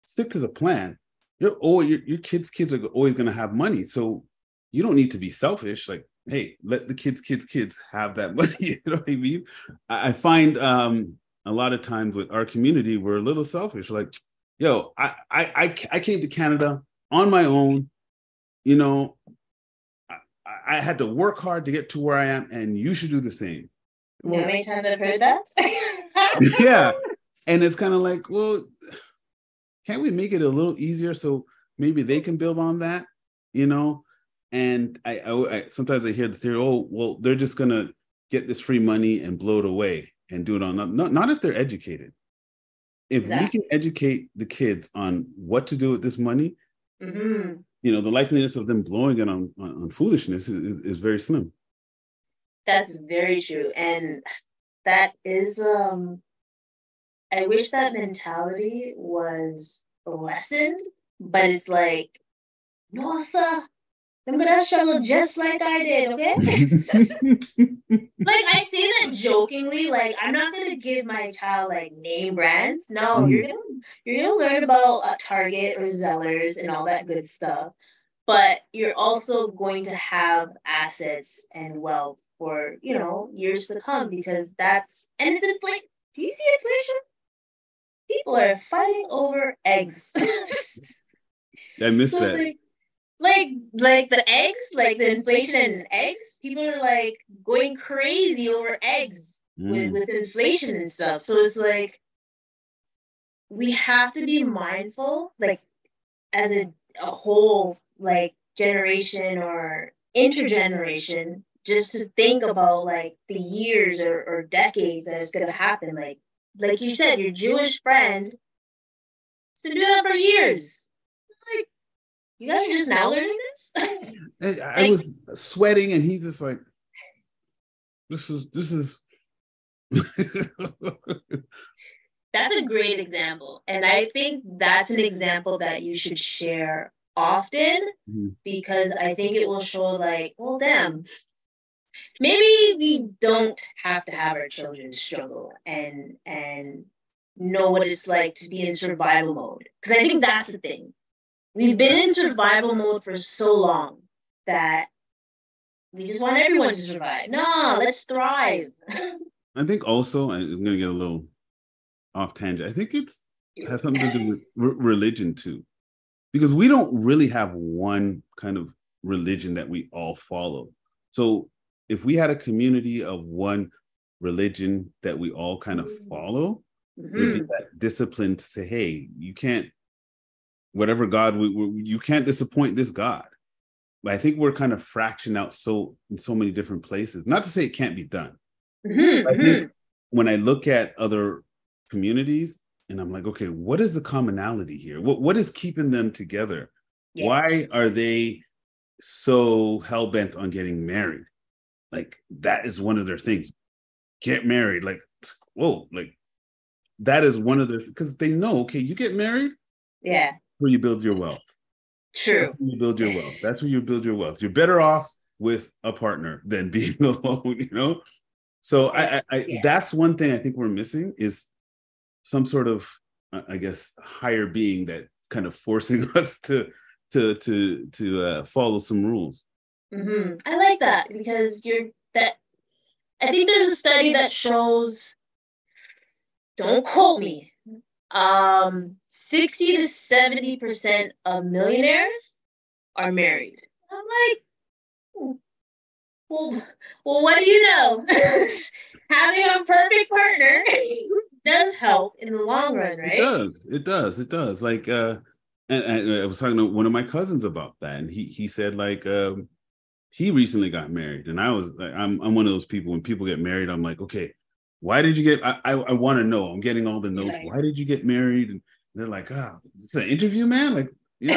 stick to the plan, you're always, your kids' kids are always going to have money. So you don't need to be selfish. Like, hey, let the kids' kids' kids have that money. You know what I mean? I find a lot of times with our community, we're a little selfish. Like, yo, I came to Canada on my own, you know, I had to work hard to get to where I am, and you should do the same. Well, you know how many times I've heard that? Yeah. And it's kind of like, well, can't we make it a little easier so maybe they can build on that, you know? And I sometimes I hear the theory, oh, well, they're just going to get this free money and blow it away and do it on them. Not if they're educated. If we can educate the kids on what to do with this money, you know, the likeliness of them blowing it on foolishness is very slim. That's very true. And that is, I wish that mentality was lessened, but it's like, no, sir, I'm going to struggle just like I did, okay? Like, I say that jokingly, like, I'm not going to give my child, like, name brands. No, you're going to learn about Target or Zellers and all that good stuff. But you're also going to have assets and wealth for, you know, years to come, because that's, and it's like, do you see inflation? People are fighting over eggs. I miss that. Like the eggs, like the inflation in eggs, people are like going crazy over eggs with inflation and stuff. So it's like, we have to be mindful, like as a whole, like generation or intergeneration, just to think about like the years or decades that is going to happen. Like like you said, your Jewish friend has been doing that for years. Like, you guys are just now learning this? Like, I was sweating, and he's just like, this is. That's a great example. And I think that's an example that you should share often, because I think it will show, like, well, damn, maybe we don't have to have our children struggle and know what it's like to be in survival mode. Because I think that's the thing. We've been in survival mode for so long that we just want everyone to survive. No, let's thrive. I think also, I'm going to get a little off tangent. I think it has something to do with religion too. Because we don't really have one kind of religion that we all follow. So if we had a community of one religion that we all kind of follow, there'd be that discipline to say, hey, you can't, whatever God, you can't disappoint this God. But I think we're kind of fractioned out in so many different places. Not to say it can't be done. I think when I look at other communities, and I'm like, okay, what is the commonality here? What is keeping them together? Yeah. Why are they so hell-bent on getting married? Like, that is one of their things. Get married. Like, whoa, like, that is one of their, because they know, okay, you get married. Yeah. Where you build your wealth. True. You build your wealth. That's where you build your wealth. You're better off with a partner than being alone, you know? So that's one thing I think we're missing is some sort of, I guess, higher being that's kind of forcing us to follow some rules. I like that, because I think there's a study that shows, don't quote me, 60 to 70% of millionaires are married. I'm like, well, what do you know? Having a perfect partner does help in the long run, right? It does. Like, and I was talking to one of my cousins about that, and he said, like, he recently got married, and I was like, I'm one of those people, when people get married, I'm like, okay, why did you get? I want to know. I'm getting all the notes. Right. Why did you get married? And they're like, it's an interview, man. Like, you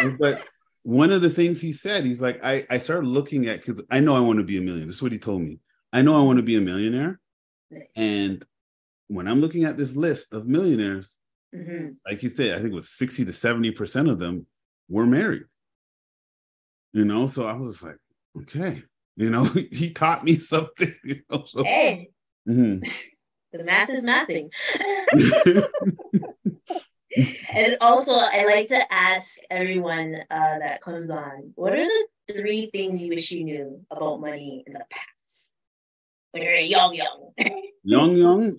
know, but one of the things he said, he's like, I started looking at, because I know I want to be a millionaire. This is what he told me. I know I want to be a millionaire, and when I'm looking at this list of millionaires, like you said, I think it was 60 to 70% of them were married. You know, so I was just like, okay, you know, he taught me something. You know, so. Hey, the math is nothing. And also, I like to ask everyone that comes on, what are the three things you wish you knew about money in the past when you're young? Young.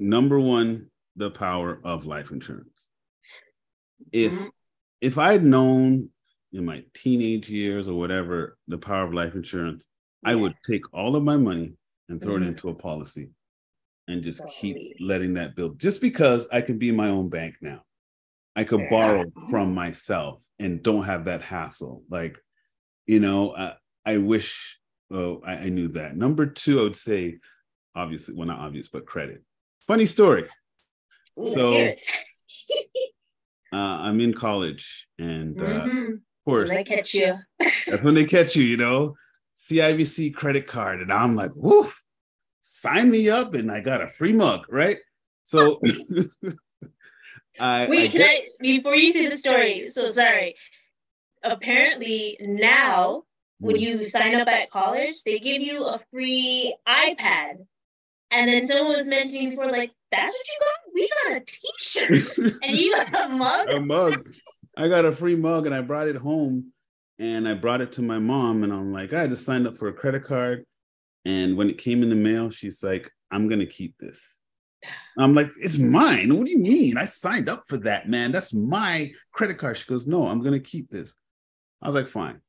Number one, the power of life insurance. If I had known in my teenage years or whatever the power of life insurance, I would take all of my money and throw it into a policy and just keep letting that build. Just because I can be my own bank now. I could borrow from myself and don't have that hassle. Like, you know, I wish I knew that. Number two, I would say, obviously, well, not obvious, but credit. Funny story. Ooh, so I'm in college, and of course, that's when they catch you, you know, CIBC credit card. And I'm like, woof, sign me up. And I got a free mug, right? So before you say the story, so sorry. Apparently now when you sign up at college, they give you a free iPad. And then someone was mentioning before, like, that's what you got? We got a t-shirt and you got a mug? A mug. I got a free mug, and I brought it home, and I brought it to my mom, and I'm like, I just signed up for a credit card. And when it came in the mail, she's like, I'm going to keep this. I'm like, it's mine. What do you mean? I signed up for that, man. That's my credit card. She goes, no, I'm going to keep this. I was like, fine.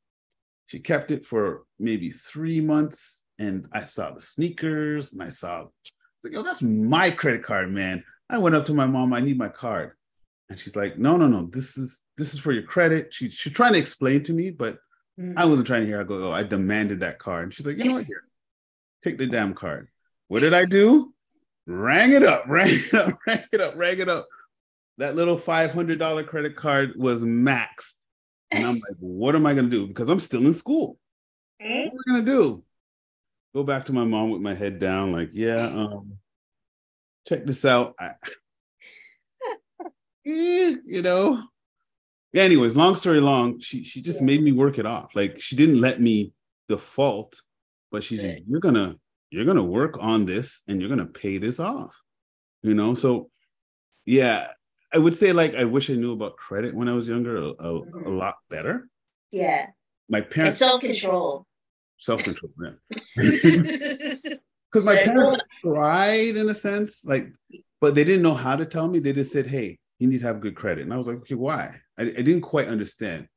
She kept it for maybe 3 months. And I saw the sneakers, and I was like, yo, that's my credit card, man. I went up to my mom, I need my card. And she's like, no, this is for your credit. She's trying to explain to me, but I wasn't trying to hear. I go, I demanded that card. And she's like, you know what, here, take the damn card. What did I do? Rang it up. That little $500 credit card was maxed. And I'm like, what am I going to do? Because I'm still in school. What am I going to do? Go back to my mom with my head down, like, yeah, check this out. You know. Anyways, long story long, she just made me work it off. Like, she didn't let me default, but she's like, you're gonna work on this and you're gonna pay this off, you know. So yeah, I would say, like, I wish I knew about credit when I was younger a lot better. Yeah, my parents. And self-control, yeah. Because my parents tried, in a sense, like, but they didn't know how to tell me. They just said, hey, you need to have good credit. And I was like, okay, why? I didn't quite understand.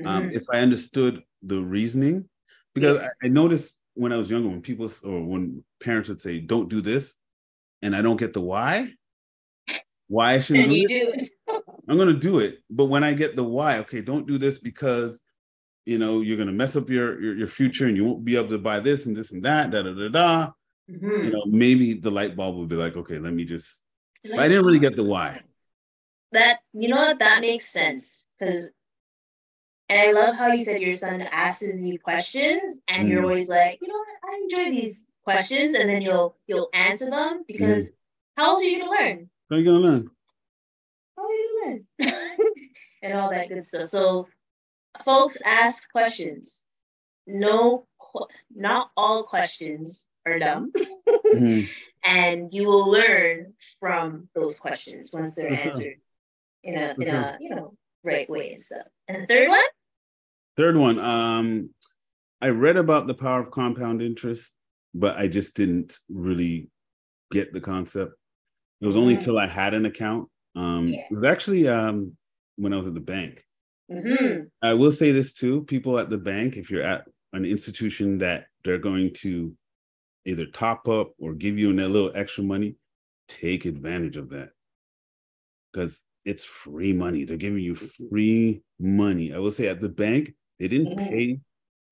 Mm-hmm. If I understood the reasoning, because I noticed when I was younger, when parents would say, don't do this, and I don't get the why I shouldn't do it. I'm going to do it. But when I get the why, okay, don't do this because, you know, you're going to mess up your future and you won't be able to buy this and this and that, da-da-da-da. Mm-hmm. You know, maybe the light bulb would be like, okay, let me just, but I didn't really get the why. That, you know what, that makes sense. And I love how you said your son asks you questions, and you're always like, you know what, I enjoy these questions, and then you'll answer them, because how else are you going to learn? How are you going to learn? And all that good stuff. So folks, ask questions. No, not all questions are dumb. Mm-hmm. And you will learn from those questions once they're answered in a you know, right way and stuff. And the third one, I read about the power of compound interest, but I just didn't really get the concept. It was only till I had an account. It was actually when I was at the bank. Mm-hmm. I will say this too, people at the bank, if you're at an institution that they're going to either top up or give you a little extra money, take advantage of that, because it's free money. They're giving you free money. I will say at the bank, they didn't pay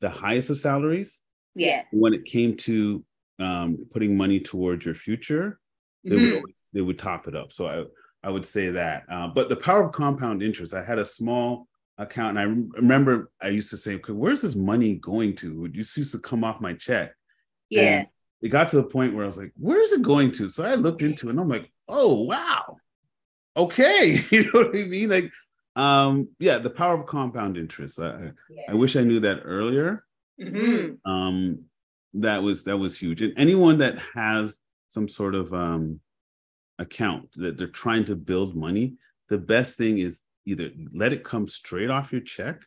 the highest of salaries. Yeah. When it came to putting money towards your future, they would always, they would top it up. So I would say that. But the power of compound interest, I had a small account, and I remember I used to say, okay, where's this money going to? It used to come off my check. Yeah. And it got to the point where I was like, where's it going to? So I looked into it and I'm like, oh, wow. Okay. You know what I mean? Like, yeah, the power of compound interest. I wish I knew that earlier. Mm-hmm. That was huge. And anyone that has some sort of account that they're trying to build money, the best thing is either let it come straight off your check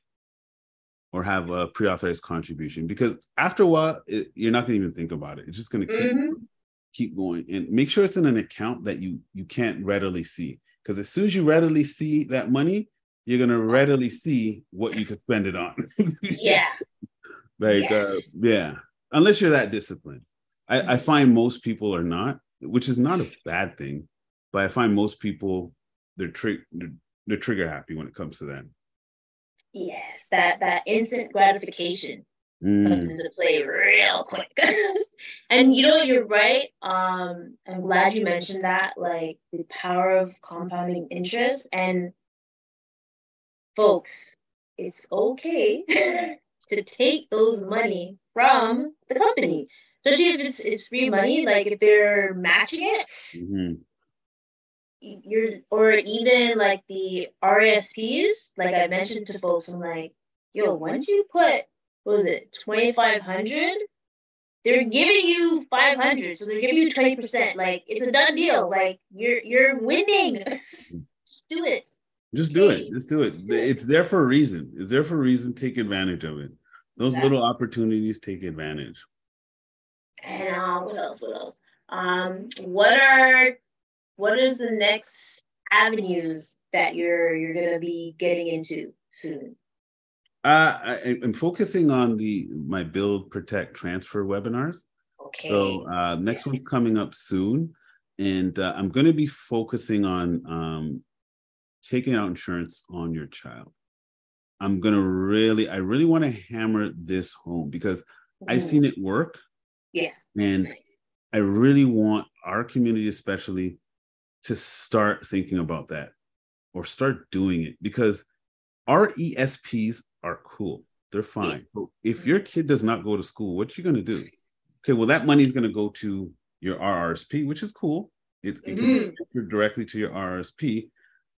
or have a pre-authorized contribution, because after a while, you're not going to even think about it. It's just going to keep going, and make sure it's in an account that you can't readily see. Because as soon as you readily see that money, you're going to readily see what you could spend it on. Yeah. Like, yeah, unless you're that disciplined. I find most people are not, which is not a bad thing, but I find most people, they're trigger happy when it comes to them. Yes, that instant gratification comes into play real quick. And you know, you're right. I'm glad you mentioned that, like the power of compounding interest. And folks, it's okay to take those money from the company, especially if it's free money. Like if they're matching it, or even like the RRSPs, like I mentioned to folks, I'm like, yo, once you put, what was it, 2,500, they're giving you 500, so they're giving you 20%. Like, it's a done deal. Like, you're winning. Just do it. Just do it. It's there for a reason. Take advantage of it. Those little opportunities, take advantage. And what else? What is the next avenues that you're going to be getting into soon? I'm focusing on my build, protect, transfer webinars. Okay. So next one's coming up soon, and I'm going to be focusing on taking out insurance on your child. I really want to hammer this home, because I've seen it work. Yes. And I really want our community especially to start thinking about that or start doing it, because RESPs are cool. They're fine. But if your kid does not go to school, what are you going to do? Okay, well, that money is going to go to your RRSP, which is cool. It can go directly to your RRSP,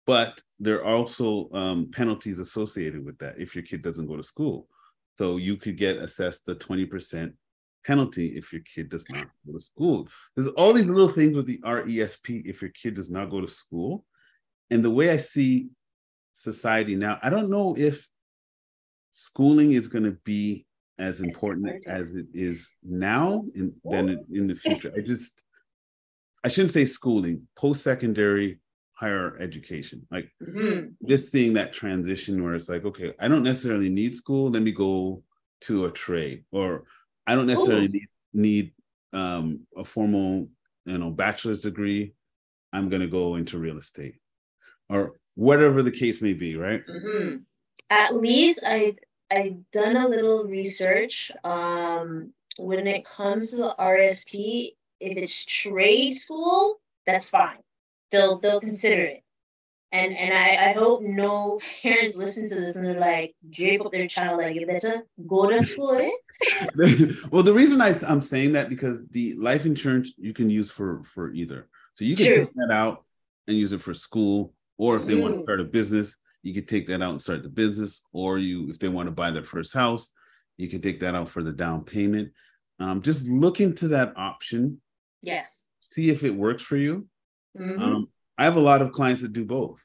but there are also penalties associated with that if your kid doesn't go to school. So you could get assessed the 20% penalty if your kid does not go to school. There's all these little things with the RESP if your kid does not go to school. And the way I see society now, I don't know if schooling is going to be as important as it is now than in the future. I shouldn't say schooling, post-secondary higher education. Like just seeing that transition where it's like, okay, I don't necessarily need school. Let me go to a trade, or I don't necessarily need a formal, bachelor's degree. I'm going to go into real estate or whatever the case may be, right? Mm-hmm. At least I've done a little research. When it comes to the RSP, if it's trade school, that's fine. They'll consider it. And I hope no parents listen to this and they're like, drape up their child like, you better go to school, eh? Well, the reason I'm saying that, because the life insurance you can use for either. So you can take that out and use it for school, or if they want to start a business, you can take that out and start the business, or if they want to buy their first house, you can take that out for the down payment. Just look into that option. Yes. See if it works for you. Mm-hmm. I have a lot of clients that do both.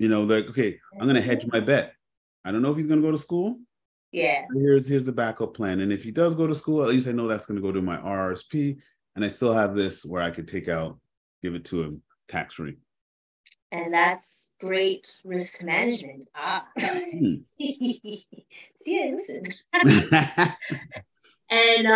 Like, okay, I'm going to hedge my bet. I don't know if he's going to go to school. Yeah. Here's the backup plan. And if he does go to school, at least I know that's going to go to my RRSP. And I still have this where I could take out, give it to him tax-free. And that's great risk management. See, listen. And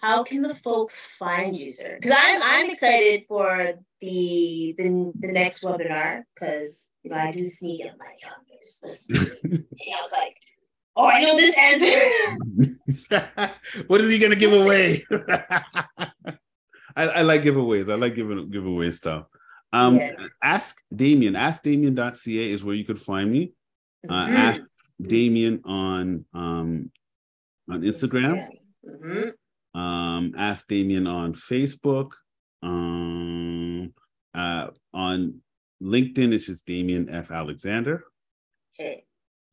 how can the folks find you, sir? Because I'm excited for the next webinar, because I do sneak and I'm like, oh, there's this. I was like, oh, I know this answer. What is he gonna give away? I like giveaways. I like giveaway stuff. Yes. Ask Damian. AskDamian.ca is where you could find me. Ask Damian on Instagram. Mm-hmm. Ask Damian on Facebook. On LinkedIn, it's just Damian F. Alexander. Okay.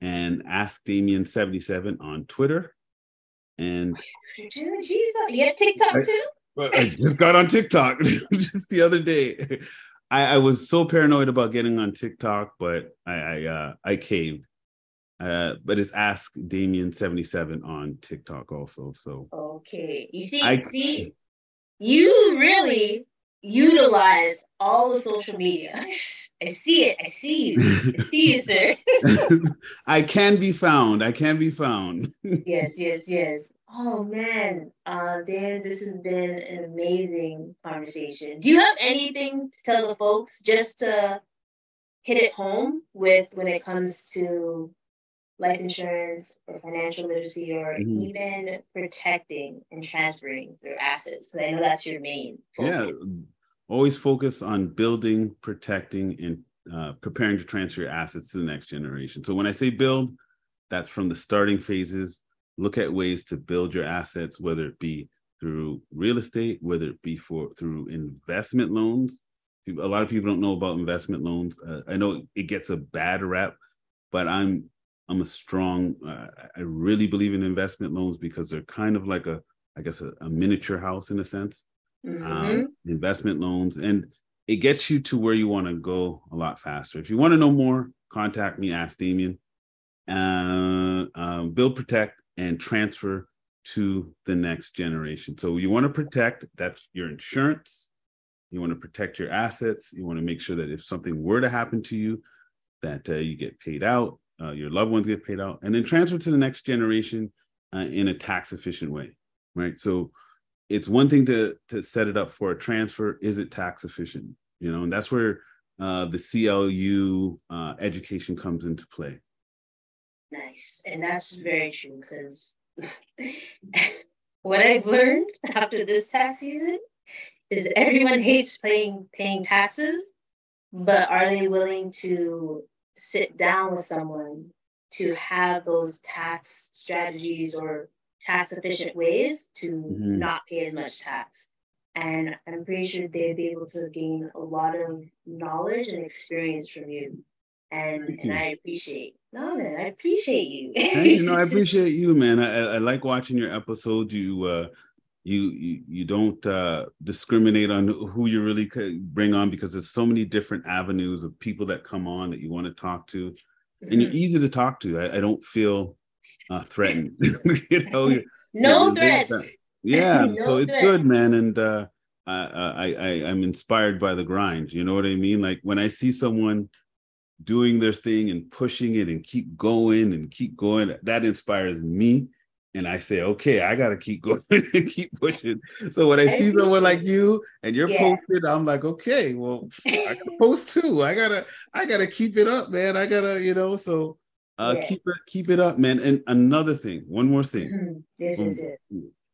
And Askdamian77 on Twitter. And you have TikTok too? I just got on TikTok just the other day. I was so paranoid about getting on TikTok, but I caved. But it's AskDamian77 on TikTok also. So okay, you see, you really utilize all the social media. I see it. I see you. I see you, sir. I can be found. Yes. Oh man, Dan, this has been an amazing conversation. Do you have anything to tell the folks just to hit it home with when it comes to life insurance or financial literacy, or even protecting and transferring their assets? So I know that's your main focus. Yeah, always focus on building, protecting, and preparing to transfer your assets to the next generation. So when I say build, that's from the starting phases. Look at ways to build your assets, whether it be through real estate, whether it be through investment loans. A lot of people don't know about investment loans. I know it gets a bad rap, but I'm a strong, I really believe in investment loans, because they're kind of like a miniature house in a sense, investment loans. And it gets you to where you want to go a lot faster. If you want to know more, contact me, Ask Damian. Build, protect, and transfer to the next generation. So you want to protect, that's your insurance. You want to protect your assets. You want to make sure that if something were to happen to you, that you get paid out. Your loved ones get paid out, and then transfer to the next generation in a tax efficient way, right? So it's one thing to set it up for a transfer. Is it tax efficient? And that's where the CLU education comes into play. Nice. And that's very true, because What I've learned after this tax season is everyone hates paying taxes, but are they willing to sit down with someone to have those tax strategies or tax efficient ways to not pay as much tax? And I'm pretty sure they'd be able to gain a lot of knowledge and experience from you. And I appreciate. No, man, I appreciate you. I appreciate you, man. I like watching your episodes. You don't discriminate on who you really could bring on, because there's so many different avenues of people that come on that you want to talk to, and you're easy to talk to. I don't feel threatened. No threats. Yeah, no so it's threats. Good, man, and I'm inspired by the grind. You know what I mean? Like when I see someone doing their thing and pushing it and keep going, that inspires me. And I say, okay, I got to keep going and keep pushing. So when I see someone like you and you're posted, I'm like, okay, well, I can post too. I gotta keep it up, man. Keep it up, man. And another thing, one more thing. This is it.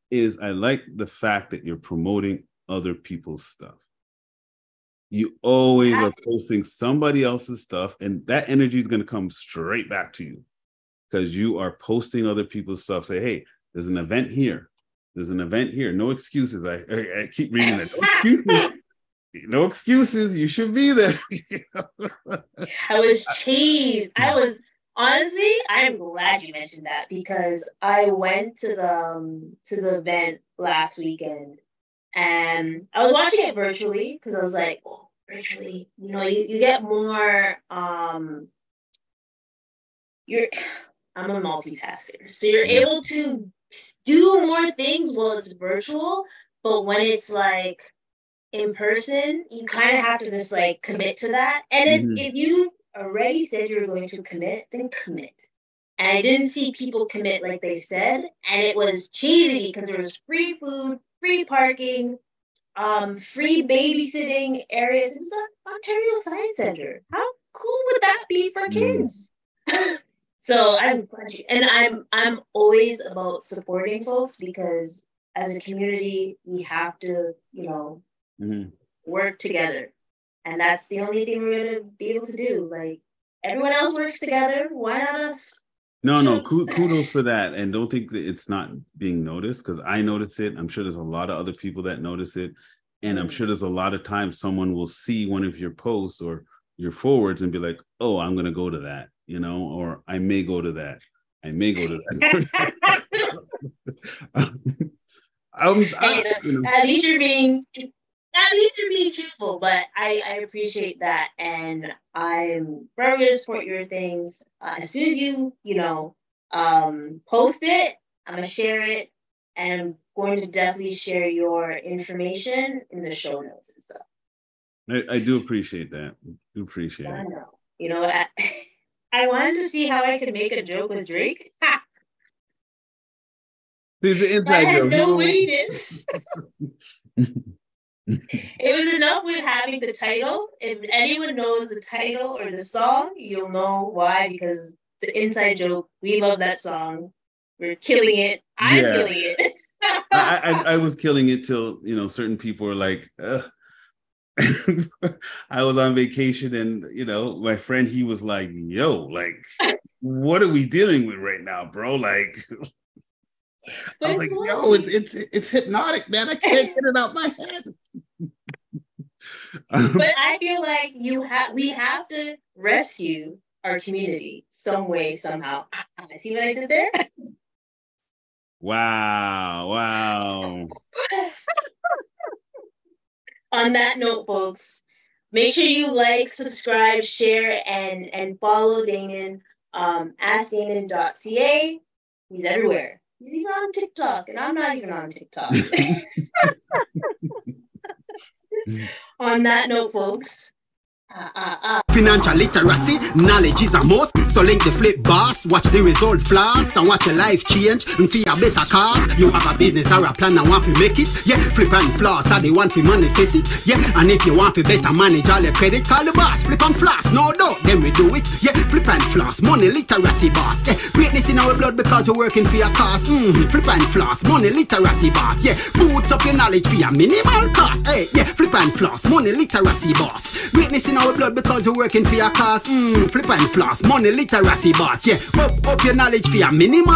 Is I like the fact that you're promoting other people's stuff. You always are posting somebody else's stuff, and that energy is going to come straight back to you, because you are posting other people's stuff. Say, hey, there's an event here. There's an event here. No excuses. I keep reading that. No excuses. No excuses. You should be there. I was cheesed. Honestly, I'm glad you mentioned that, because I went to the event last weekend, and I was watching it virtually, because I was like, oh, virtually, you know, you get more, I'm a multitasker, so you're able to do more things while it's virtual. But when it's like in person, you kind of have to just like commit to that. And if you already said you're going to commit, then commit. And I didn't see people commit like they said, and it was cheesy because there was free food, free parking, free babysitting areas. It's an Ontario Science Center. How cool would that be for kids? So I'm glad you, and I'm always about supporting folks, because as a community we have to, you know, work together. And that's the only thing we're going to be able to do. Like, everyone else works together. Why not us? No, kudos for that. And don't think that it's not being noticed, because I notice it. I'm sure there's a lot of other people that notice it. And I'm sure there's a lot of times someone will see one of your posts or your forwards and be like, oh, I'm going to go to that, you know, or I may go to that. At least you're being truthful, but I appreciate that, and I'm forever going to support your things. As soon as you post it, I'm going to share it, and I'm going to definitely share your information in the show notes and stuff. I do appreciate that. I know. You know, I wanted to see how I could make a joke with Drake. There's an inside joke. I had no wittiness. It was enough with having the title. If anyone knows the title or the song, you'll know why, because it's an inside joke. We love that song. We're killing it. I'm killing it. I was killing it till, you know, certain people were like, I was on vacation, and, you know, my friend, he was like, yo, like, what are we dealing with right now, bro? Like, I was like, yo, it's hypnotic, man. I can't get it out my head. But I feel like we have to rescue our community some way, somehow. See what I did there? Wow. On that note, folks, make sure you like, subscribe, share, and follow Damian. AskDamian.ca. He's everywhere. He's even on TikTok, and I'm not even on TikTok. On that note, folks. Financial literacy, knowledge is a must. So link the flip boss, watch the result flaws, and watch your life change, and for a better cause. You have a business or a plan and want to make it, yeah. Flip and floss, and they want to manifest it, yeah. And if you want to better manage all your credit, call the boss. Flip and floss, no doubt, then we do it, yeah. Flip and floss, money literacy boss, yeah. Greatness in our blood because we're working for your cause. Flip and floss, money literacy boss, yeah. Boots up your knowledge for your minimal cost, hey, yeah. Flip and floss, money literacy boss. Greatness in our blood because we're working for your cause. Flip and floss, money literacy boss, yeah. Up your knowledge for your minimal